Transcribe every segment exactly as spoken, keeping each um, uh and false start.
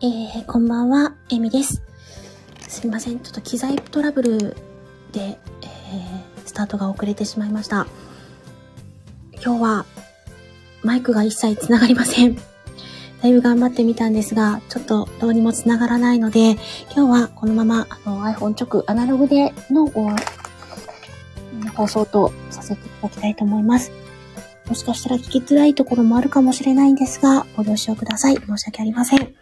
えー、こんばんは、えみです。すいません、ちょっと機材トラブルで、えー、スタートが遅れてしまいました。今日はマイクが一切つながりません。だいぶ頑張ってみたんですが、ちょっとどうにもつながらないので、今日はこのままあの iPhone 直アナログでの放送とさせていただきたいと思います。もしかしたら聞きづらいところもあるかもしれないんですが、ご了承ください。申し訳ありません。ね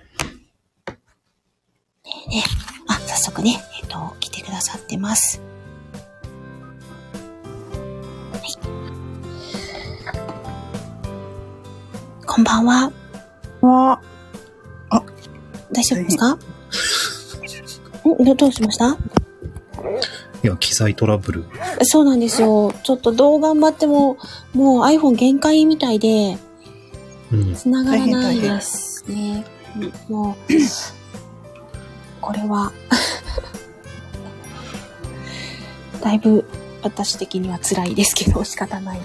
えねえ、あ、早速ね、えっと、来てくださってます。はい。こんばんは。わあ。あ、大丈夫ですか？ん、どうしました？いや、機材トラブル。そうなんですよ。ちょっとどう頑張っても、もう iPhone 限界みたいで、繋がらないですね。うん、もう、これは、だいぶ私的には辛いですけど、仕方ない。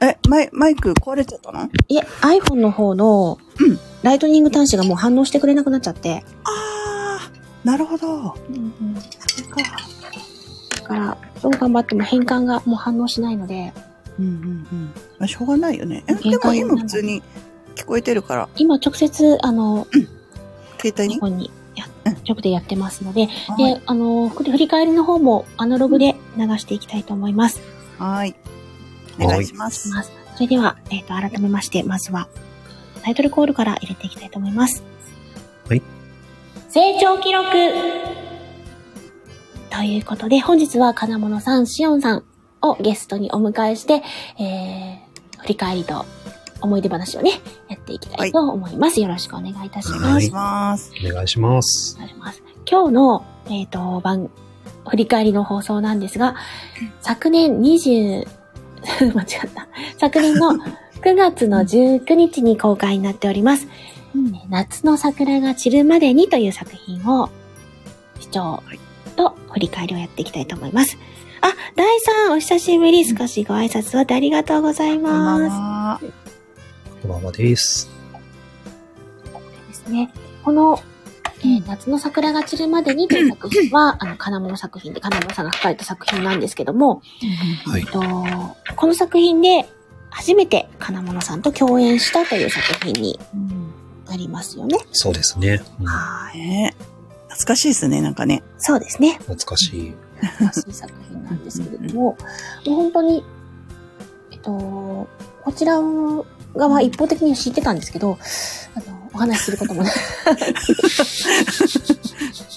え、マイ、マイク壊れちゃったの？いえ、iPhone の方の、うん、ライトニング端子がもう反応してくれなくなっちゃって。なるほど。うんうん。そっか。だから、どう頑張っても変換がもう反応しないので。うんうんうん。まあ、しょうがないよね。え、でも今普通に聞こえてるから。今直接、あの、うん、携帯に日本にや、うん、直でやってますので、はい、で、あの、振り返りの方もアナログで流していきたいと思います。はい。お願いします。それでは、えっと、改めまして、まずは、タイトルコールから入れていきたいと思います。はい。成長記録ということで、本日は金物さん、しおんさんをゲストにお迎えして、えー、振り返りと思い出話をね、やっていきたいと思います。はい、よろしくお願いいたします。お願いします。お願いします。今日の、えっと、番、振り返りの放送なんですが、昨年20、間違った。昨年のくがつのじゅうくにちに公開になっております。夏の桜が散るまでにという作品を視聴と振り返りをやっていきたいと思います。あ、大さんお久しぶり、少しご挨拶をありがとうございます。こんばんはです。ですね。この、えー、夏の桜が散るまでにという作品は、あの、金物作品で、金物さんが書かれた作品なんですけども、はい、えっと、この作品で初めて金物さんと共演したという作品に、うんなりますよね。そうですね。うん、はい。懐かしいですね、なんかね。そうですね。懐かしい。懐かしい作品なんですけれども、うんうん、もう本当に、えっと、こちら側一方的に知ってたんですけど、あの、お話しすることもなく。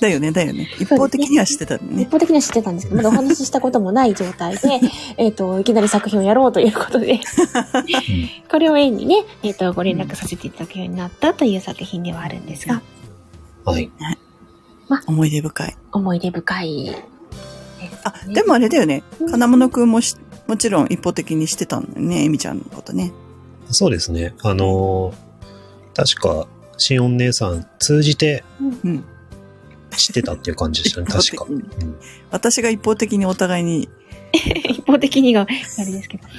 だよね、だよね。一方的には知ってたね。ね、一方的には知ってたんですけど、まだお話ししたこともない状態で、えっと、いきなり作品をやろうということで、これを縁にね、えっと、ご連絡させていただくようになったという作品ではあるんですが。はい。ま、思い出深い。思い出深いですね。あ、でもあれだよね。金物くんもし、もちろん一方的に知ってたんだよね、えみちゃんのことね。そうですね。あのー、確か、しおん姉さん通じて、うんうん知ってたっていう感じでしたね、確か。うん、私が一方的にお互いに。一方的にが、あれですけど。あの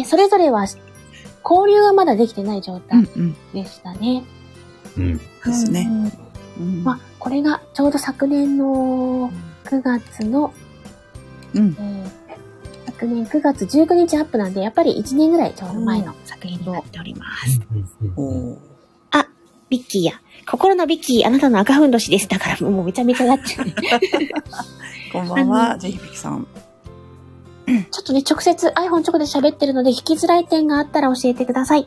ね、それぞれは、交流がまだできてない状態でしたね。うん、うん。ですね。うん、まあ、これがちょうど昨年のくがつの、うんえー、昨年くがつじゅうくにちアップなんで、やっぱりいちねんぐらいちょうど前の作品になっております。あ、ビッキーや。心のビッキー、あなたの赤ふんどしです。だからもうめちゃめちゃなっちゃう。こんばんは、ぜひビッキーさん。ちょっとね、直接 iPhone 直で喋ってるので、聞きづらい点があったら教えてください。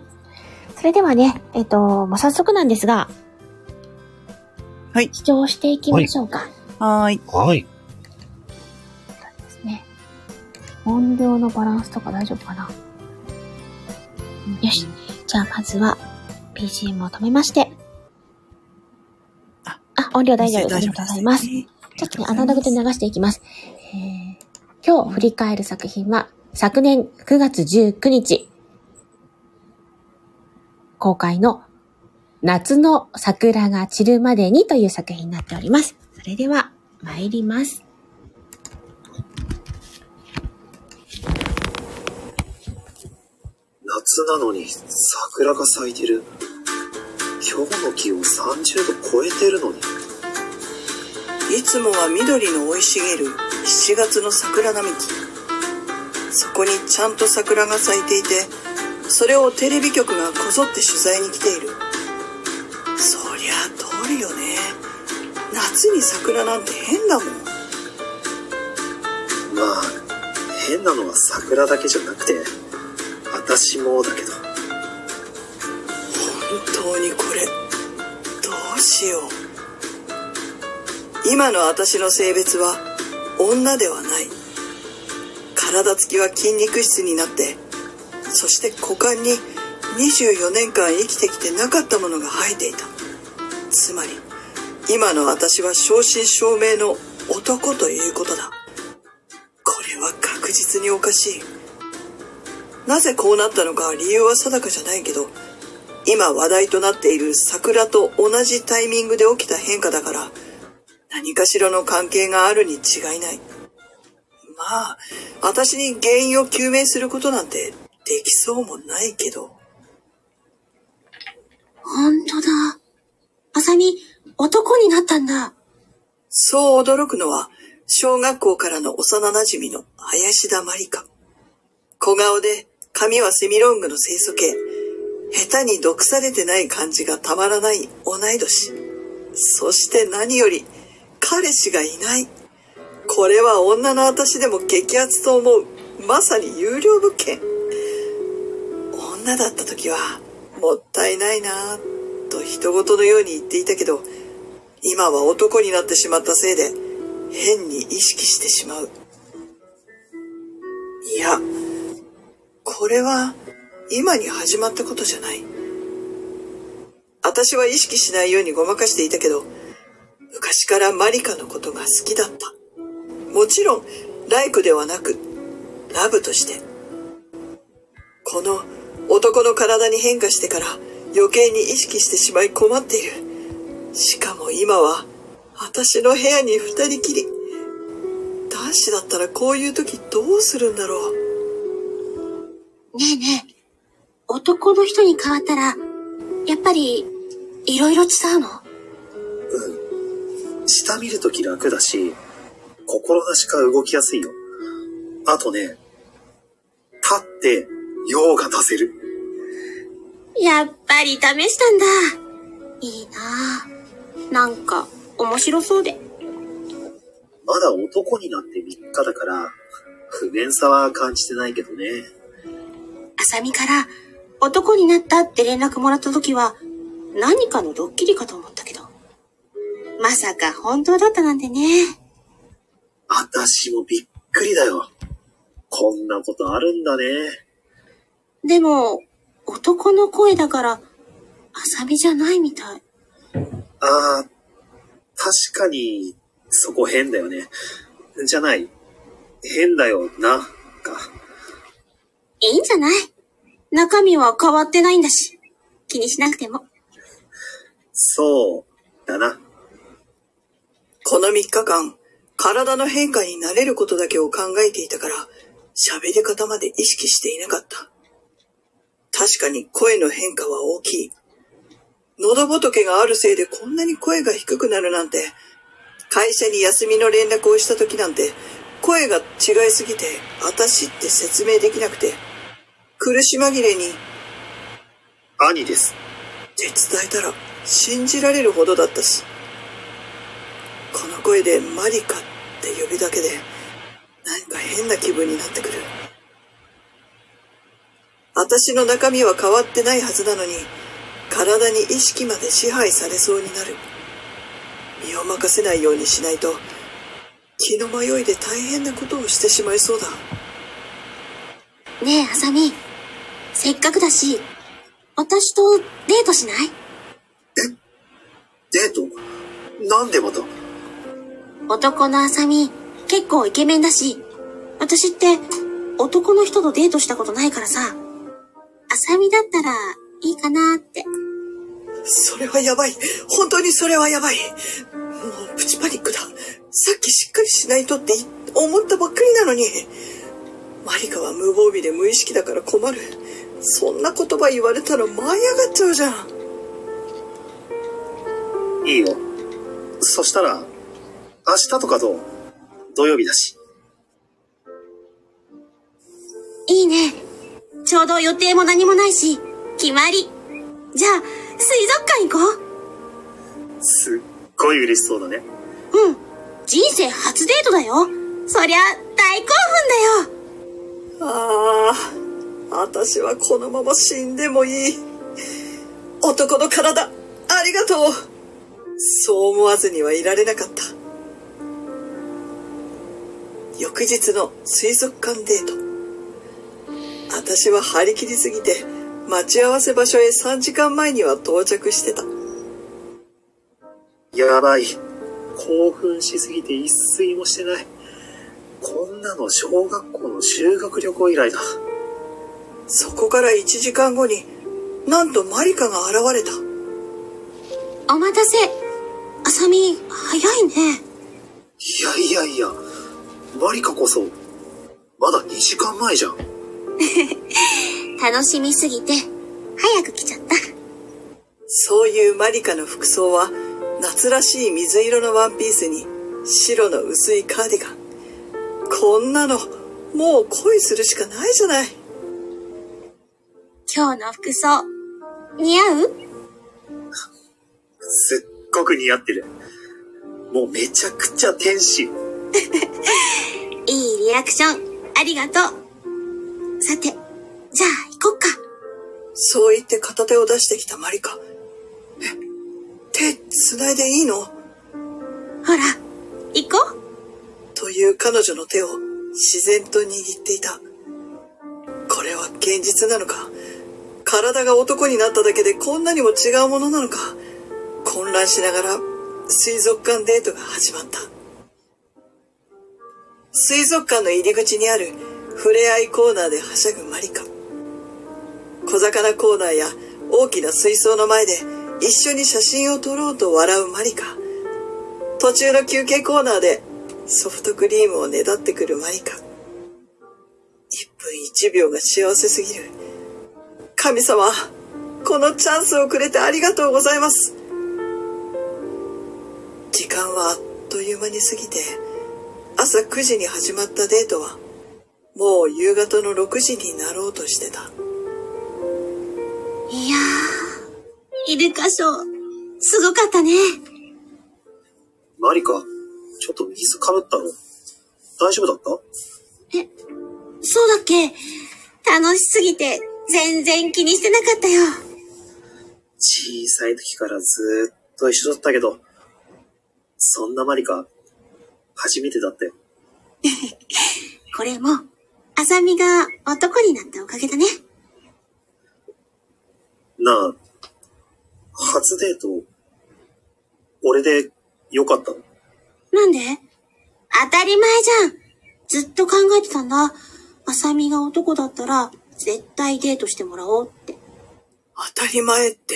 それではね、えっと、もう早速なんですが、はい。視聴していきましょうか。はい。はい。そうですね。音量のバランスとか大丈夫かな。よし。じゃあまずは、ビージーエム を止めまして、あ、音量大丈夫です。ありがとうございます。ちょっとね、アナログで流していきます。えー、今日振り返る作品は、昨年くがつじゅうくにち、公開の夏の桜が散るまでにという作品になっております。それでは、参ります。夏なのに桜が咲いてる。今日の気温さんじゅうど超えてるのに。いつもは緑の生い茂るしちがつの桜並木、そこにちゃんと桜が咲いていて、それをテレビ局がこぞって取材に来ている。そりゃ通るよね。夏に桜なんて変だもん。まあ変なのは桜だけじゃなくて私もだけど。本当にこれどうしよう。今の私の性別は女ではない。体つきは筋肉質になって、そして股間ににじゅうよねんかん生きてきてなかったものが生えていた。つまり今の私は正真正銘の男ということだ。これは確実におかしい。なぜこうなったのか理由は定かじゃないけど、今話題となっている桜と同じタイミングで起きた変化だから、何かしらの関係があるに違いない。まあ、私に原因を究明することなんてできそうもないけど。ほんとだ。あさみ、男になったんだ。そう驚くのは、小学校からの幼馴染の林田まりか。小顔で、髪はセミロングの清楚系。下手に毒されてない感じがたまらない同い年。そして何より、彼氏がいない。これは女の私でも激アツと思う。まさに優良物件。女だった時はもったいないなぁと人事のように言っていたけど、今は男になってしまったせいで変に意識してしまう。いや、これは今に始まったことじゃない。私は意識しないようにごまかしていたけど、昔からマリカのことが好きだった。もちろんライクではなくラブとして。この男の体に変化してから余計に意識してしまい困っている。しかも今は私の部屋に二人きり。男子だったらこういう時どうするんだろう。ねえねえ、男の人に変わったらやっぱりいろいろ違うの？うん、下見るとき楽だし、心なしか動きやすいよ。あとね、立って用が足せる。やっぱり試したんだ。いいなぁ。なんか面白そうで。まだ男になってみっかだから、不便さは感じてないけどね。あさみから男になったって連絡もらったときは、何かのドッキリかと思ったけど。まさか本当だったなんてね。あたしもびっくりだよ。こんなことあるんだね。でも、男の声だから、あさみじゃないみたい。ああ、確かに、そこ変だよね。じゃない。変だよな、か。いいんじゃない？中身は変わってないんだし、気にしなくても。そう、だな。このみっかかん、体の変化に慣れることだけを考えていたから、喋り方まで意識していなかった。確かに声の変化は大きい。喉仏があるせいでこんなに声が低くなるなんて、会社に休みの連絡をした時なんて、声が違いすぎて、私って説明できなくて、苦し紛れに、兄です。って伝えたら、信じられるほどだったし、この声でマリカって呼ぶだけでなんか変な気分になってくる。私の中身は変わってないはずなのに、体に意識まで支配されそうになる。身を任せないようにしないと気の迷いで大変なことをしてしまいそうだ。ねえあさみ、せっかくだし私とデートしない？え？デート？なんでまた？男のあさみ、結構イケメンだし、私って男の人とデートしたことないからさ、あさみだったらいいかなーって。それはやばい。本当にそれはやばい。もうプチパニックだ。さっきしっかりしないとって思ったばっかりなのに。マリカは無防備で無意識だから困る。そんな言葉言われたら舞い上がっちゃうじゃん。いいよ。そしたら明日とかどう？土曜日だし。いいね。ちょうど予定も何もないし決まり。じゃあ水族館行こう。すっごい嬉しそうだね。うん、人生初デートだよ。そりゃ大興奮だよ。ああ、私はこのまま死んでもいい。男の体ありがとう。そう思わずにはいられなかった。翌日の水族館デート、私は張り切りすぎて待ち合わせ場所へさんじかんまえには到着してた。やばい、興奮しすぎて一睡もしてない。こんなの小学校の修学旅行以来だ。そこからいちじかんごになんとマリカが現れた。お待たせ。あさみ、早いね。いやいやいや、マリカこそまだにじかんまえじゃん。楽しみすぎて早く来ちゃった。そういうマリカの服装は夏らしい水色のワンピースに白の薄いカーディガン。こんなのもう恋するしかないじゃない。今日の服装似合う？すっごく似合ってる。もうめちゃくちゃ天使。いいリアクションありがとう。さて、じゃあ行こっか。そう言って片手を出してきたマリカ。え、手繋いでいいの？ほら、行こう。という彼女の手を自然と握っていた。これは現実なのか？体が男になっただけでこんなにも違うものなのか？混乱しながら水族館デートが始まった。水族館の入り口にある触れ合いコーナーではしゃぐマリカ。小魚コーナーや大きな水槽の前で一緒に写真を撮ろうと笑うマリカ。途中の休憩コーナーでソフトクリームをねだってくるマリカ。いっぷんいちびょうが幸せすぎる。神様、このチャンスをくれてありがとうございます。時間はあっという間に過ぎて、朝くじに始まったデートはもう夕方のろくじになろうとしてた。いやー、イルカショー、すごかったね。マリカ、ちょっと水かぶったの？大丈夫だった？え、そうだっけ？楽しすぎて、全然気にしてなかったよ。小さい時からずっと一緒だったけど、そんなマリカ、初めてだったよ。これも、あさみが男になったおかげだね。なあ、初デート、俺でよかったの？なんで？当たり前じゃん。ずっと考えてたんだ。あさみが男だったら、絶対デートしてもらおうって。当たり前って、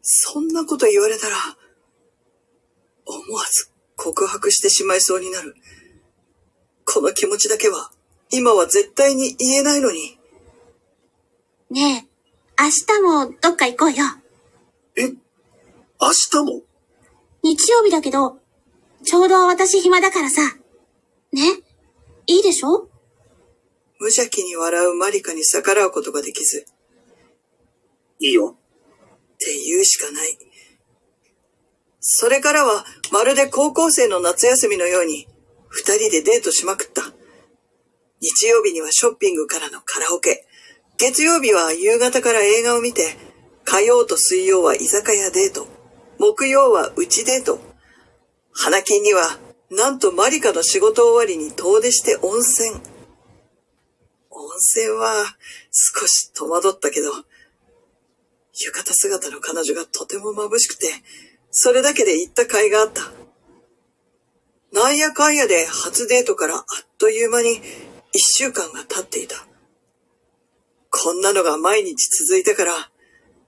そんなこと言われたら、思わず告白してしまいそうになる。この気持ちだけは、今は絶対に言えないのに。ねえ、明日もどっか行こうよ。え、明日も？日曜日だけど、ちょうど私暇だからさ。ね、いいでしょ？無邪気に笑うマリカに逆らうことができず。いいよ。って言うしかない。それからは、まるで高校生の夏休みのように、二人でデートしまくった。日曜日にはショッピングからのカラオケ。月曜日は夕方から映画を見て、火曜と水曜は居酒屋デート。木曜はうちデート。花金には、なんとマリカの仕事終わりに遠出して温泉。温泉は少し戸惑ったけど、浴衣姿の彼女がとても眩しくて、それだけで行った甲斐があった。なんやかんやで初デートからあっという間に一週間が経っていた。こんなのが毎日続いたから、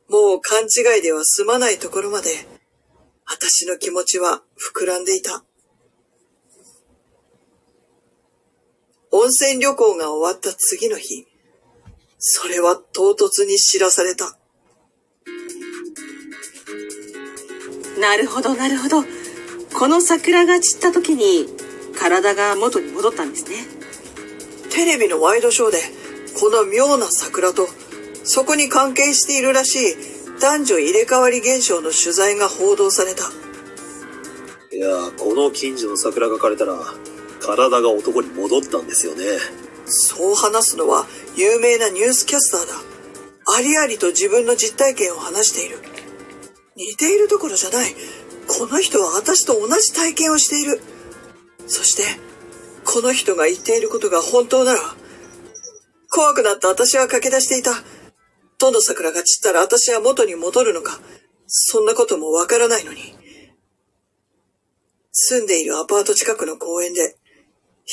もう勘違いでは済まないところまで、私の気持ちは膨らんでいた。温泉旅行が終わった次の日、それは唐突に知らされた。なるほどなるほど。この桜が散った時に体が元に戻ったんですね。テレビのワイドショーでこの妙な桜とそこに関係しているらしい男女入れ替わり現象の取材が報道された。いやー、この近所の桜が枯れたら体が男に戻ったんですよね。そう話すのは有名なニュースキャスターだ。ありありと自分の実体験を話している。似ているどころじゃない。この人は私と同じ体験をしている。そしてこの人が言っていることが本当なら。怖くなった私は駆け出していた。どの桜が散ったら私は元に戻るのか、そんなこともわからないのに。住んでいるアパート近くの公園で、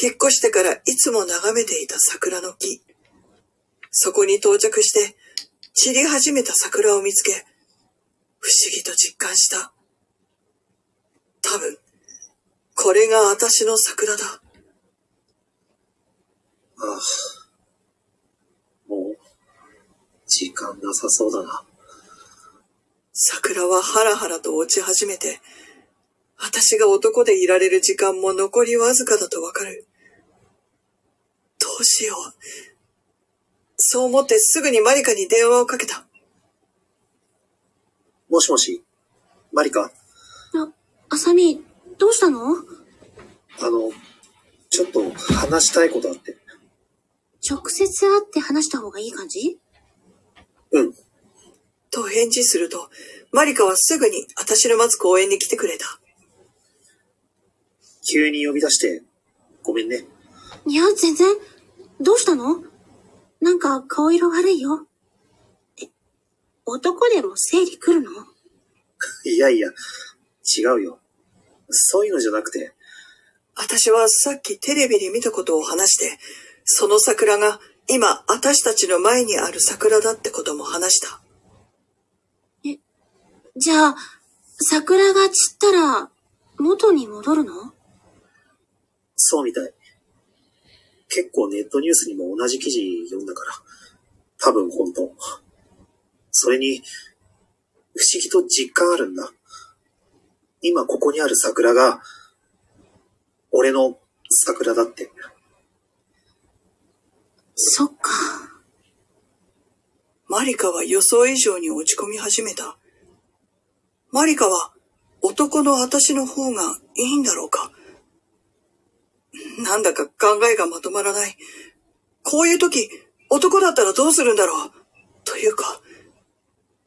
引っ越してからいつも眺めていた桜の木。そこに到着して、散り始めた桜を見つけ、不思議と実感した。多分、これが私の桜だ。ああ、もう、時間なさそうだな。桜はハラハラと落ち始めて、私が男でいられる時間も残りわずかだとわかる。どうしよう。そう思ってすぐにマリカに電話をかけた。もしもし、マリカ。あ、あさみ、どうしたの？あの、ちょっと話したいことあって。直接会って話した方がいい感じ？うん。と返事すると、マリカはすぐに私の待つ公園に来てくれた。急に呼び出して、ごめんね。いや、全然。どうしたの？なんか顔色悪いよ。え、男でも生理来るの？いやいや、違うよ。そういうのじゃなくて。私はさっきテレビで見たことを話して、その桜が今私たちの前にある桜だってことも話した。え、じゃあ、桜が散ったら元に戻るの？そうみたい。結構ネットニュースにも同じ記事読んだから。多分本当。それに、不思議と実感あるんだ。今ここにある桜が、俺の桜だって。そっか。マリカは予想以上に落ち込み始めた。マリカは男の私の方がいいんだろうか。なんだか考えがまとまらない。こういう時、男だったらどうするんだろう。というか、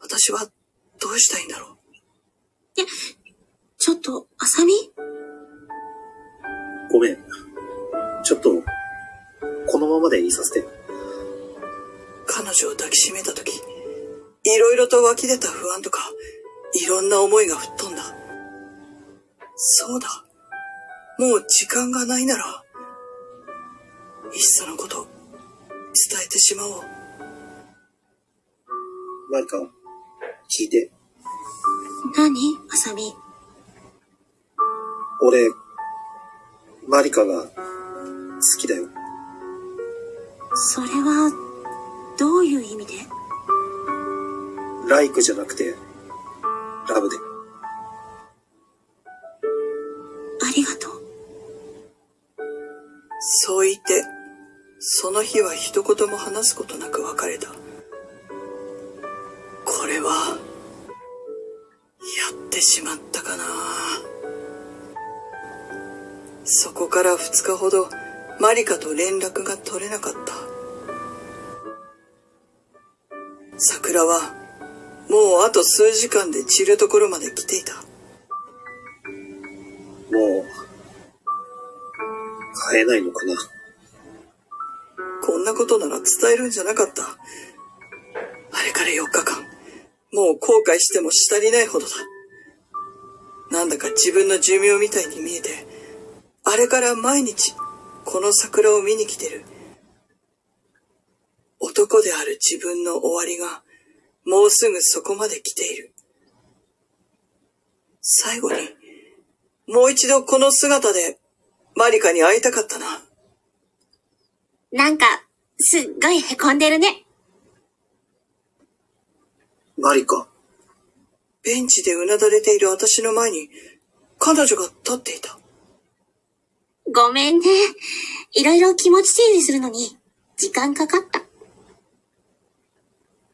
私はどうしたいんだろう。え、ちょっと、あさみ？ごめん。ちょっと、このままでいさせて。彼女を抱きしめた時、いろいろと湧き出た不安とか、いろんな思いが吹っ飛んだ。そうだ。もう時間がないなら、いっそのこと、伝えてしまおう。マリカ、聞いて。何？あさみ。俺、マリカが好きだよ。それは、どういう意味で？ライクじゃなくて、ラブで。ありがとう。そう言って、その日は一言も話すことなく別れた。これは、やってしまったかな。そこから二日ほど、マリカと連絡が取れなかった。桜は、もうあと数時間で散るところまで来ていた。もう、会えないのかな。こんなことなら伝えるんじゃなかった。あれからよっかかん、もう後悔してもしたりないほどだ。なんだか自分の寿命みたいに見えて、あれから毎日この桜を見に来てる。男である自分の終わりが、もうすぐそこまで来ている。最後に、もう一度この姿で、マリカに会いたかったな。なんか、すっごいへこんでるね。マリコ。ベンチでうなだれている私の前に、彼女が立っていた。ごめんね。いろいろ気持ち整理するのに、時間かかった。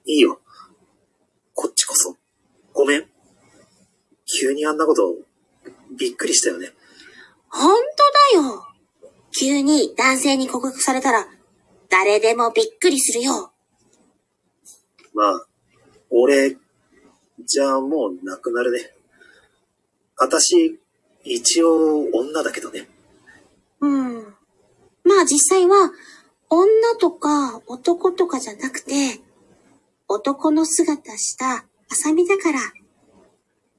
いいよ。こっちこそ。ごめん。急にあんなこと、びっくりしたよね。ほんとだよ。急に男性に告白されたら、誰でもびっくりするよ。まあ、俺、じゃあもうなくなるね。私、一応女だけどね。うん。まあ実際は、女とか男とかじゃなくて、男の姿した麻美だから、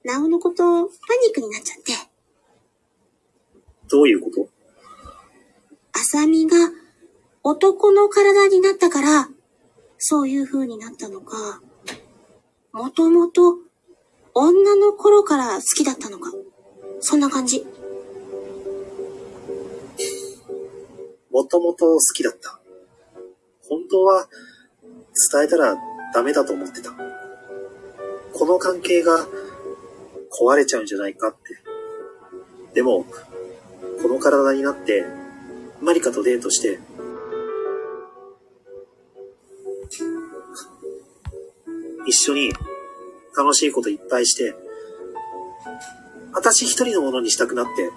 なおのことパニックになっちゃって。どういうこと？麻美が男の体になったから、そういう風になったのか、もともと女の頃から好きだったのか、そんな感じ。もともと好きだった。本当は伝えたらダメだと思ってた。この関係が壊れちゃうんじゃないかって。でも、この体になって、マリカとデートして、一緒に楽しいこといっぱいして、私一人のものにしたくなって、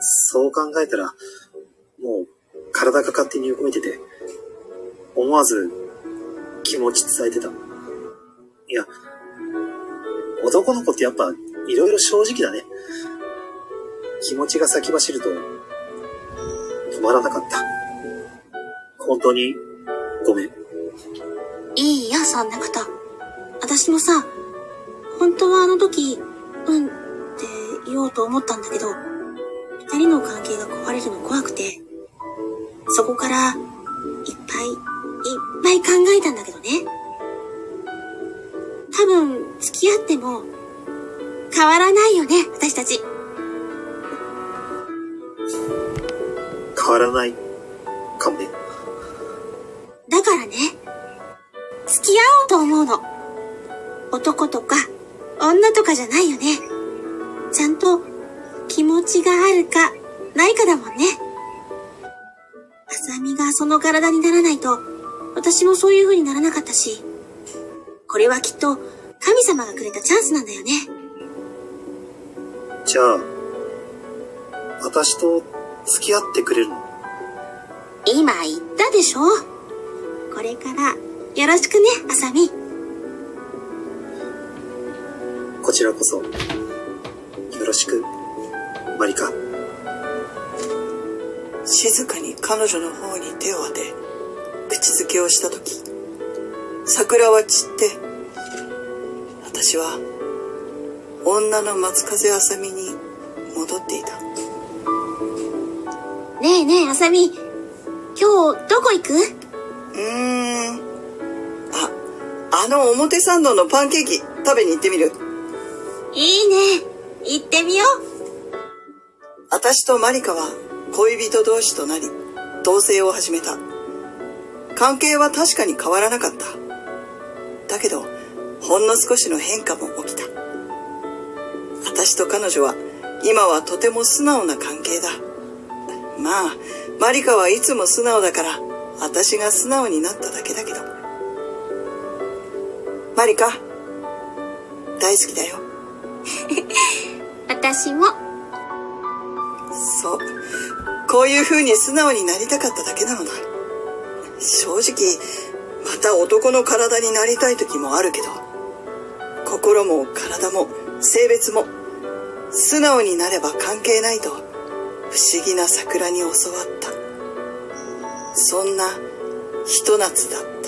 そう考えたら、もう体が勝手に動いてて、思わず気持ち伝えてた。いや、男の子ってやっぱいろいろ正直だね。気持ちが先走ると止まらなかった。本当にごめん。いいや、そんなこと。私もさ、本当はあの時、うんって言おうと思ったんだけど、二人の関係が壊れるの怖くて、そこから、いっぱい、いっぱい考えたんだけどね。多分、付き合っても、変わらないよね、私たち。変わらない、かもね。だからね、付き合おうと思うの。男とか女とかじゃないよね。ちゃんと気持ちがあるかないかだもんね。麻美がその体にならないと私もそういう風にならなかったし、これはきっと神様がくれたチャンスなんだよね。じゃあ私と付き合ってくれるの？今言ったでしょ。これからよろしくね、あさみ。こちらこそ、よろしく、マリカ。静かに彼女の方に手を当て、口づけをしたとき、桜は散って、私は、女の松風あさみに戻っていた。ねえねえ、あさみ、今日どこ行く？うーん。あの表参道のパンケーキ食べに行ってみる？いいね。行ってみよう。私とマリカは恋人同士となり、同棲を始めた。関係は確かに変わらなかった。だけど、ほんの少しの変化も起きた。私と彼女は今はとても素直な関係だ。まあ、マリカはいつも素直だから、私が素直になっただけだけど。マリカ、大好きだよ。私も。そう。こういう風に素直になりたかっただけなのだ。正直、また男の体になりたい時もあるけど、心も体も性別も、素直になれば関係ないと、不思議な桜に教わった。そんな、ひと夏だった。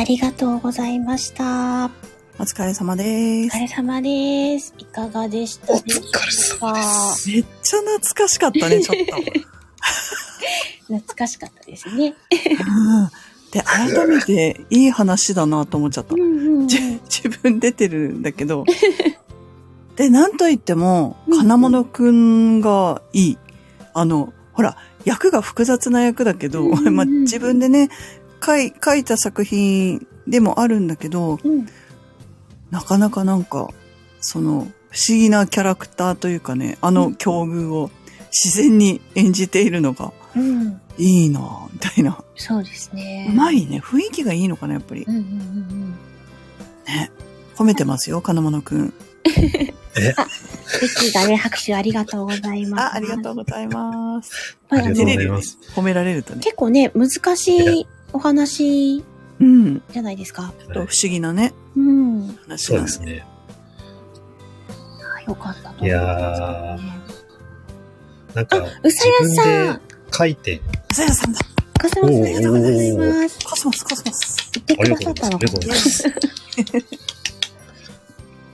ありがとうございました。お疲れ様です。お疲れ様です。いかがでしたでしょうか？お疲れ様です。めっちゃ懐かしかったね、ちょっと。懐かしかったですね。で、改めていい話だなと思っちゃった。うんうんうん、自分出てるんだけど。で、なんといっても、金物くんがいい。あの、ほら、役が複雑な役だけど、うんうん、まあ、自分でね、書い、書いた作品でもあるんだけど、うん、なかなかなんか、その、不思議なキャラクターというかね、あの境遇を自然に演じているのが、うん、いいなみたいな。そうですね。うまいね。雰囲気がいいのかな、やっぱり。うんうんうんうん、ね。褒めてますよ、金物くん。えあ、ベキがね、拍手ありがとうございます。あ、ありがとうございます。ありがとうございます。褒められるとね。結構ね、難しいお話、うん。じゃないですか。ちょっと不思議なね。うん。話なんで。そうですね。よかったと思います、ね。いやー、なんか、うさやさん。書いて。うさやさんだ。コスモスありがとうございます。コスモス、コスモス。言ってくださったのか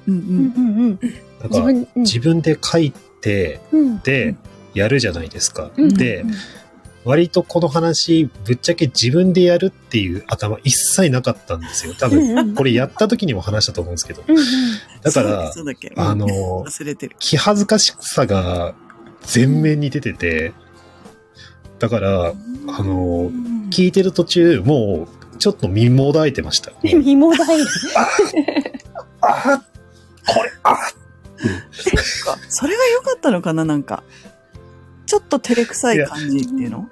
うんうんうんうん。自分、うん、自分で書いて、うん、で、やるじゃないですか。うん、で、うん、割とこの話、ぶっちゃけ自分でやるっていう頭一切なかったんですよ。多分、これやった時にも話したと思うんですけど。うんうん、だから、そうだっけ、うん、あの、忘れてる。気恥ずかしさが前面に出てて、だから、あの、聞いてる途中、もう、ちょっと身もだえてました。身もだえるああこれ、あそれが良かったのかな、なんか。ちょっと照れくさい感じっていうの？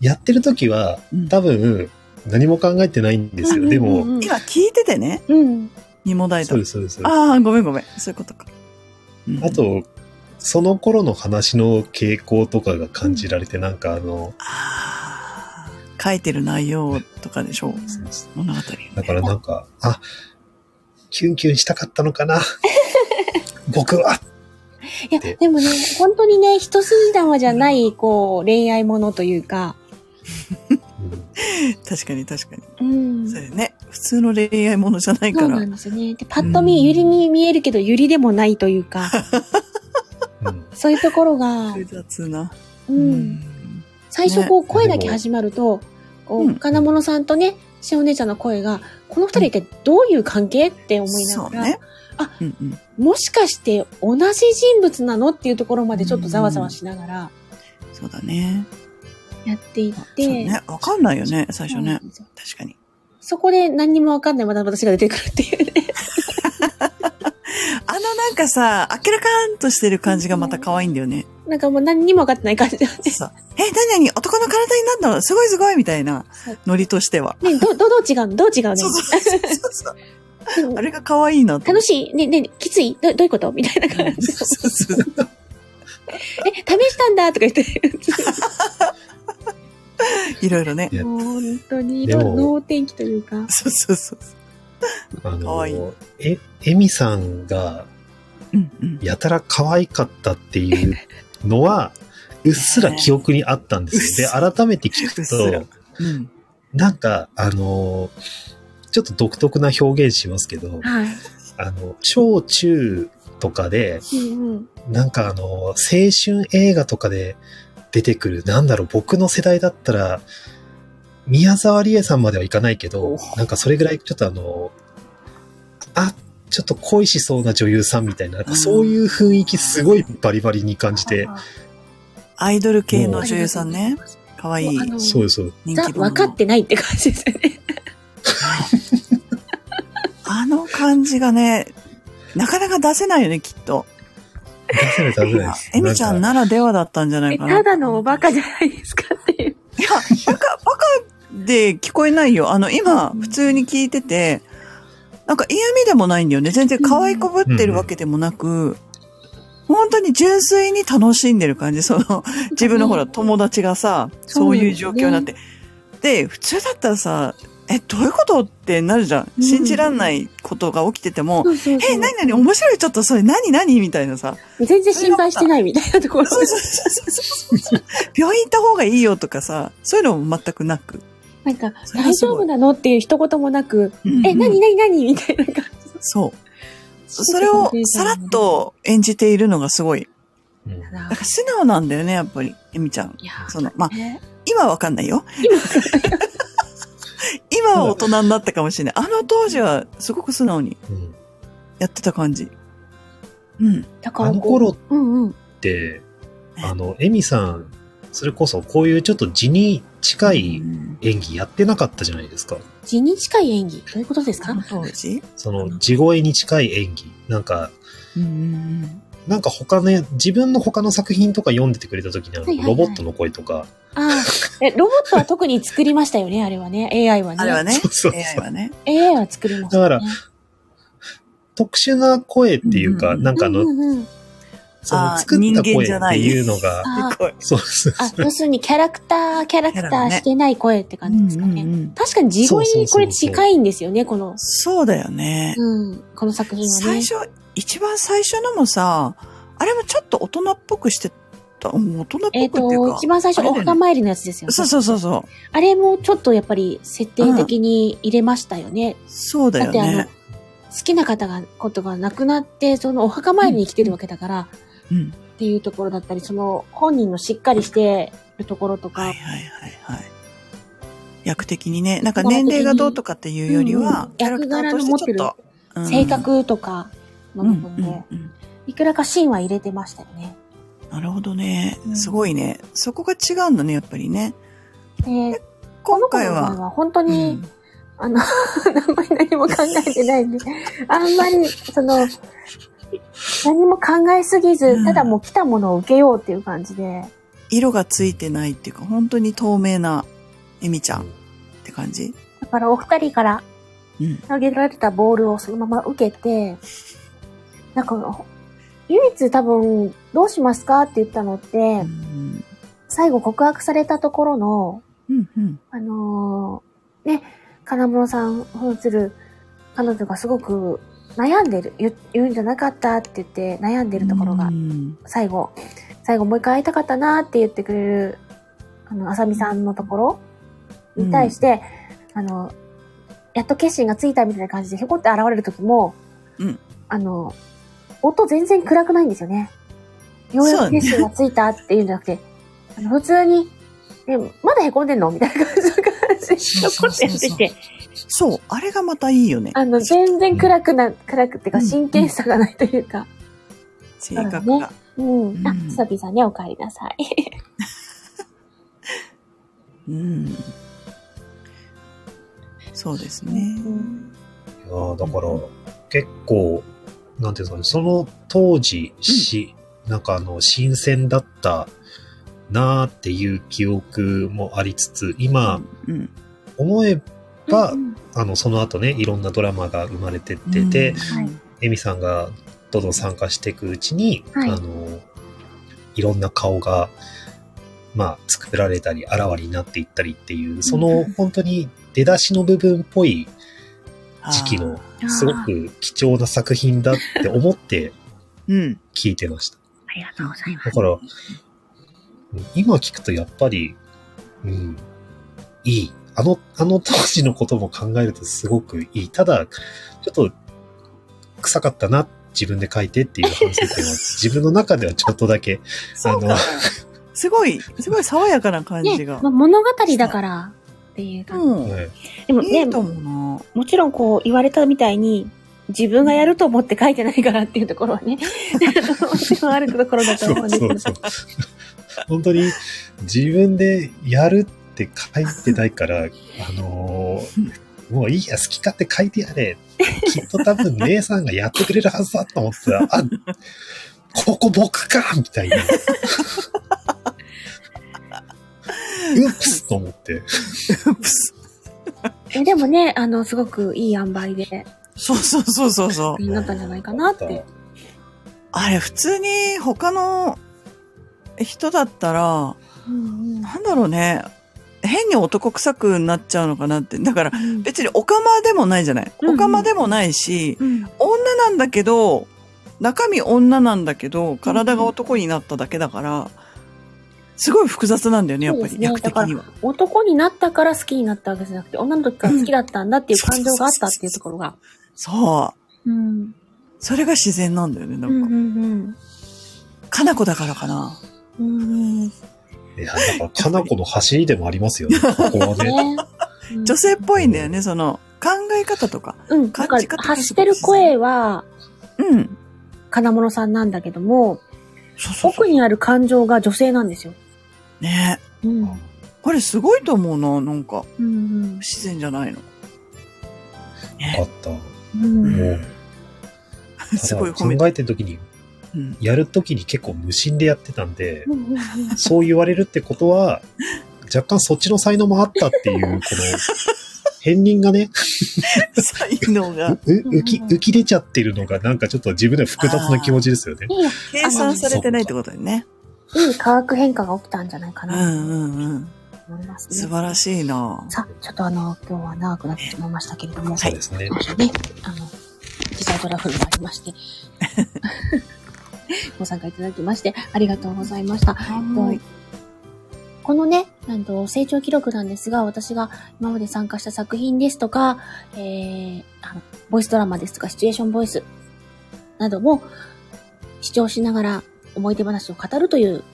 やってる時は、多分、何も考えてないんですよ。うん、でも、うんうんうん。今聞いててね。うん。身もだえた。そうです、そうです。ああ、ごめんごめん。そういうことか。うん、あと、その頃の話の傾向とかが感じられて、なんかあの、あ書いてる内容とかでしょう。物語、ね。だからなんか、あ、キュンキュンしたかったのかな。僕は。いや、でもね、本当にね、一筋縄じゃない、こう、恋愛ものというか。確かに確かに。うん。それね、普通の恋愛ものじゃないから。そうなんですよね。で、パッと見、ユリに見えるけど、ユリでもないというか。そういうところが複雑な、うんうん、最初こう声だけ始まると、ね、こう金物さんとね、しお姉ちゃんの声がこの二人ってどういう関係って思いながら、ね、あ、うんうん、もしかして同じ人物なのっていうところまでちょっとざわざわしながら、うん、そうだね、やっていって、そうね、わかんないよね最初ね、確かに。そこで何にもわかんないまた私が出てくるっていうね。あのなんかさ、明らかんとしてる感じがまた可愛いんだよね。なんかもう何にも分かってない感じだね。そう。え、何々男の体になったのすごいすごいみたいな、ノリとしては。ね、ど、ど、どう違うのどう違うのそうそうそうそう。あれが可愛いなって。楽しいね、ね、きついど、どういうことみたいな感じ。そうそうそう。え、試したんだとか言ってる。いろいろね。本当に色々脳天気というか。そうそうそう。あの、え、エミさんが、やたら可愛かったっていうのは、うっすら記憶にあったんですよ。で、改めて聞くと、うん、なんか、あの、ちょっと独特な表現しますけど、はい、あの、小中とかで、うんうん、なんかあの、青春映画とかで出てくる、なんだろう、僕の世代だったら、宮沢りえさんまではいかないけど、なんかそれぐらいちょっとあの、あ、ちょっと恋しそうな女優さんみたいな、なんかそういう雰囲気すごいバリバリに感じて。アイドル系の女優さんね。かわいい。そうです、そうです。分かってないって感じですよね。あの感じがね、なかなか出せないよね、きっと。出せない、出せないです。エミちゃんならではだったんじゃないかな。ただのおバカじゃないですかっていう。いや、バカ、バカで聞こえないよ。あの、今、普通に聞いてて、なんか嫌味でもないんだよね。全然可愛こぶってるわけでもなく、うんうん、本当に純粋に楽しんでる感じ。その、自分のほら、友達がさ、そういう状況になって。で、普通だったらさ、え、どういうことってなるじゃん。信じらんないことが起きてても、うん、え、なになに面白いちょっとそれ何何みたいなさ。全然心配してないみたいなところ。そうそうそうそう。病院行った方がいいよとかさ、そういうのも全くなく。なんか、大丈夫なのっていう一言もなく、うんうん、え、なになになにみたいな感じ。そう。それをさらっと演じているのがすごいうん、なんか素直なんだよね、やっぱり、えみちゃん。いやその、まあ、今はわかんないよ。今は大人になったかもしれない。あの当時はすごく素直にやってた感じ。うん。うん、だからあの頃って、うんうん、あの、えみさん、それこそこういうちょっと字に近い演技やってなかったじゃないですか。字に近い演技どういうことですか？当時その地声に近い演技なんか、うーんなんか他の自分の他の作品とか読んでてくれた時にあの、はいはいはい、ロボットの声とかあえロボットは特に作りましたよねあれはね エーアイ はねあれはねそうそうそう エーアイ はね エーアイ は作りました、ね、だから特殊な声っていうか、うんうん、なんかあの、うんうんうんその作った声っていうのが、そうです。あ、要するにキャラクター、キャラクターしてない声って感じですかね。うんうんうん、確かに地声にこれ近いんですよね、そうそうそうこの。そうだよね。うん、この作品はね。最初、一番最初のもさ、あれもちょっと大人っぽくしてた、大人っぽくっていうか。えっ、ー、と、一番最初、ね、お墓参りのやつですよね。そうそうそうそう。あれもちょっとやっぱり設定的に入れましたよね。うん、そうだよね。だってあの、好きな方が、ことがなくなって、そのお墓参りに来てるわけだから、うんうん、っていうところだったり、その本人のしっかりしてるところとか。はいはいはいはい。役的にね、なんか年齢がどうとかっていうよりは、うん、役柄の持ってる性格とかの部分で、うんうんうんうん、いくらかシーンは入れてましたよね。なるほどね。すごいね。うん、そこが違うんだね、やっぱりね。えー、今回は。この子のは本当に、うんあの、あんまり何も考えてないんで、あんまり、その、何も考えすぎず、うん、ただもう来たものを受けようっていう感じで。色がついてないっていうか、本当に透明なエミちゃんって感じ？だからお二人から投げられたボールをそのまま受けて、うん、なんか、唯一多分、どうしますかって言ったのって、うん、最後告白されたところの、うんうん、あのー、ね、金物さん扮する彼女がすごく、悩んでる 言, 言うんじゃなかったって言って悩んでるところが最後最後もう一回会いたかったなって言ってくれるあのあさみさんのところに対して、うん、あのやっと決心がついたみたいな感じでひょこって現れる時も、うん、あの音全然暗くないんですよね。ようやく決心がついたっていうんじゃなくて、ね、あの普通に、ね、まだへこんでんのみたいな感じの感じでひょこってやってきて。そう、あれがまたいいよね。あの、全然暗くな、暗くっていうか、真剣さがないというか。性格が。うん。あ、久々にお帰りなさい。うん。そうですね。いやだから、うん、結構、なんていうんですかね、その当時、し、うん、なんかあの、新鮮だったなーっていう記憶もありつつ、今、うんうん、思えば、が、あの、その後ね、いろんなドラマが生まれてってて、うんはい、エミさんがどんどん参加していくうちに、はい、あの、いろんな顔が、まあ、作られたり、あらわになっていったりっていう、その、うん、本当に出だしの部分っぽい時期の、すごく貴重な作品だって思って、聞いてました。ありがとうございます。だから、今聞くとやっぱり、うん、いい。あの、あの当時のことも考えるとすごくいい。ただ、ちょっと、臭かったな、自分で書いてっていう反省点は、自分の中ではちょっとだけ、あの、すごい、すごい爽やかな感じが。ねまあ、物語だからっていう感じ。うんはい、でもねいいと思うな、もちろんこう言われたみたいに、自分がやると思って書いてないからっていうところはね、もちろんあるところだと思うんですけど。そうそうそう本当に、自分でやるって書いてないから、あのー、もういいや、好き勝手書いてやれ。きっと多分姉さんがやってくれるはずだと思ってたら、あ、ここ僕かみたいな。うっすと思って。うっす。え、でもね、あの、すごくいい塩梅で。そうそうそうそうそう。になったんじゃないかなって。あれ、普通に他の人だったら、うんうん、なんだろうね。変に男臭くなっちゃうのかなって。だから別にオカマでもないじゃない、うん、オカマでもないし、うん、女なんだけど中身女なんだけど体が男になっただけだからすごい複雑なんだよねやっぱり、ね、役的には。男になったから好きになったわけじゃなくて女の時から好きだったんだっていう感情があったっていうところが、うん、そう、うん、それが自然なんだよねなんか、うんうんうん、かなこだからかな。うーん。いや、なんか、かなこの走りでもありますよね、ここはね。女性っぽいんだよね、うん、その、考え方とか。うん、感じ方とか。発してる声は、うん。金物さんなんだけども、そうそうそう、奥にある感情が女性なんですよ。ねえ。うん。これすごいと思うな、なんか。うんうん、不自然じゃないの。ね、あった。うん。もうすごい褒め。考えてるときに、うん、やるときに結構無心でやってたんで、うんうん、そう言われるってことは、若干そっちの才能もあったっていう、この、片鱗がね、才能がうう浮き、浮き出ちゃってるのが、なんかちょっと自分では複雑な気持ちですよね。計算されてないってことだよね。いい化学変化が起きたんじゃないかな。うんうんうん。思いますね、素晴らしいな。さあ、ちょっとあの、今日は長くなってしまいましたけれども。そうですね。ね、あの、自在ドラフルもありまして。ご参加いただきまして、ありがとうございました。はい。このね、なんと成長記録なんですが、私が今まで参加した作品ですとか、えー、あのボイスドラマですとか、シチュエーションボイスなども視聴しながら思い出話を語るという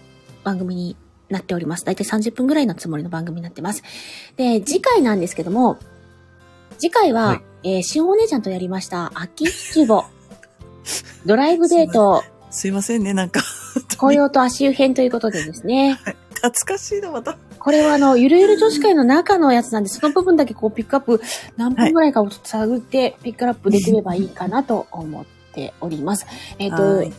番組になっております。だいたいさんじゅっぷんぐらいのつもりの番組になってます。で、次回なんですけども、次回は、はい、えー、しおお姉ちゃんとやりました、秋規模、ドライブデート、すいませんね、なんか。紅葉と足湯編ということでですね。はい、懐かしいな、また。これはあの、ゆるゆる女子会の中のやつなんで、その部分だけこうピックアップ、何分ぐらいかを探ってピックアップできればいいかなと思っております。えっと、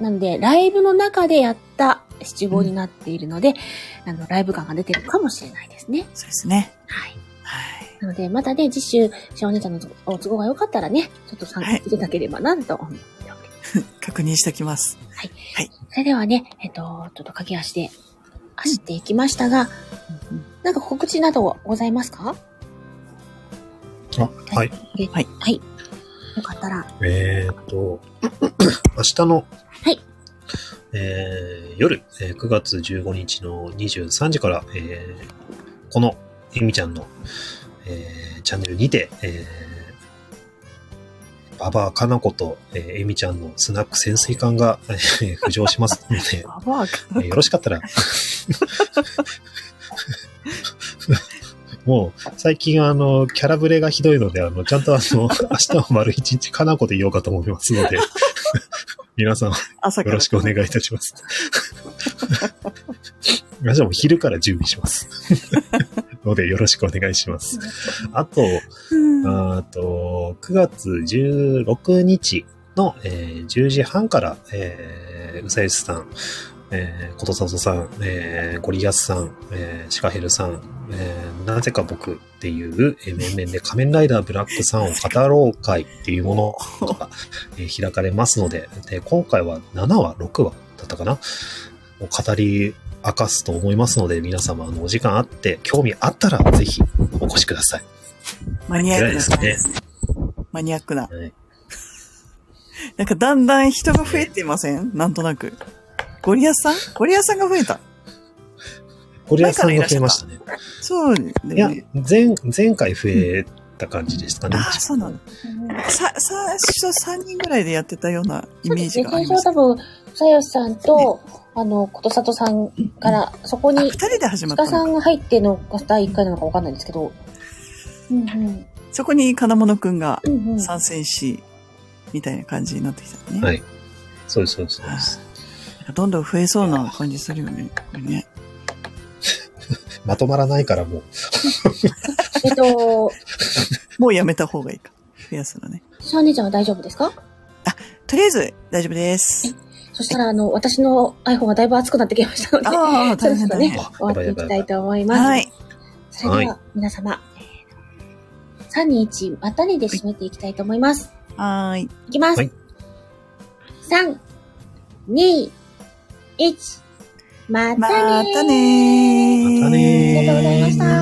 なんで、ライブの中でやった七五になっているので、うん、あの、ライブ感が出てるかもしれないですね。そうですね。はい。はい。なので、またね、次週、しおお姉ちゃんのお都合が良かったらね、ちょっと参加していただければなと思っております。確認しておきます。はい。はい。それではね、えっ、ー、と、ちょっと駆け足で走っていきましたが、うんうん、なんか告知などございますか？あ、はい。はい。はいはい、よかったら。えー、っと、明日の、はい。えー、夜、えー、くがつじゅうごにちのにじゅうさんじから、えー、このえみちゃんの、えー、チャンネルにて、えーババアカナコと、えー、エミちゃんのスナック潜水艦が、えー、浮上しますので、ババアカナコ、えー、よろしかったらもう最近あのキャラブレがひどいので、あのちゃんとあの明日は丸一日カナコでいようかと思いますので皆さんよろしくお願いいたします皆さんも昼から準備しますのでよろしくお願いします。あと、あとくがつじゅうろくにちの、えー、じゅうじはんから、えー、うさゆすさん、えー、ことさとさん、えー、ゴリアスさん、えー、シカヘルさん、えー、なぜか僕っていう、えー、面々で仮面ライダーブラックさんを語ろう会っていうものが、えー、開かれますので、で、今回はななわ、ろくわだったかなを語り明かすと思いますので、皆様のお時間あって興味あったらぜひお越しください。マニアックなですね。マニアックな、はい、なんかだんだん人が増えていません？なんとなくゴリアスさん、ゴリアスさんが増えた。ゴリアスさんが増えましたね。そうね。いや、前前回増えた感じですかね。うん、ああ、そうなの。ささ最初さんにんぐらいでやってたようなイメージがあります。最初多分さよしさんと、ね、あの、ことさとさんから、そこに、つかさんが入ってのがだいいっかいなのかわかんないんですけど、うんうん、そこに金物くんが参戦し、うんうん、みたいな感じになってきたね。はい。そうです、そうです、そうです。どんどん増えそうな感じするよね。ねまとまらないからもう。えっと、もうやめた方がいいか。増やすのね。しおお姉ちゃんは大丈夫ですか？あ、とりあえず大丈夫です。そしたら、あの、私の iPhone がだいぶ熱くなってきましたので、あそろそろね、終わっていきたいと思います。はい。それでは、皆様、さん、に、いち、またねで締めていきたいと思います。はい。いきます。はい、さん、に、いち、またねー。またねー。ありがとうございました。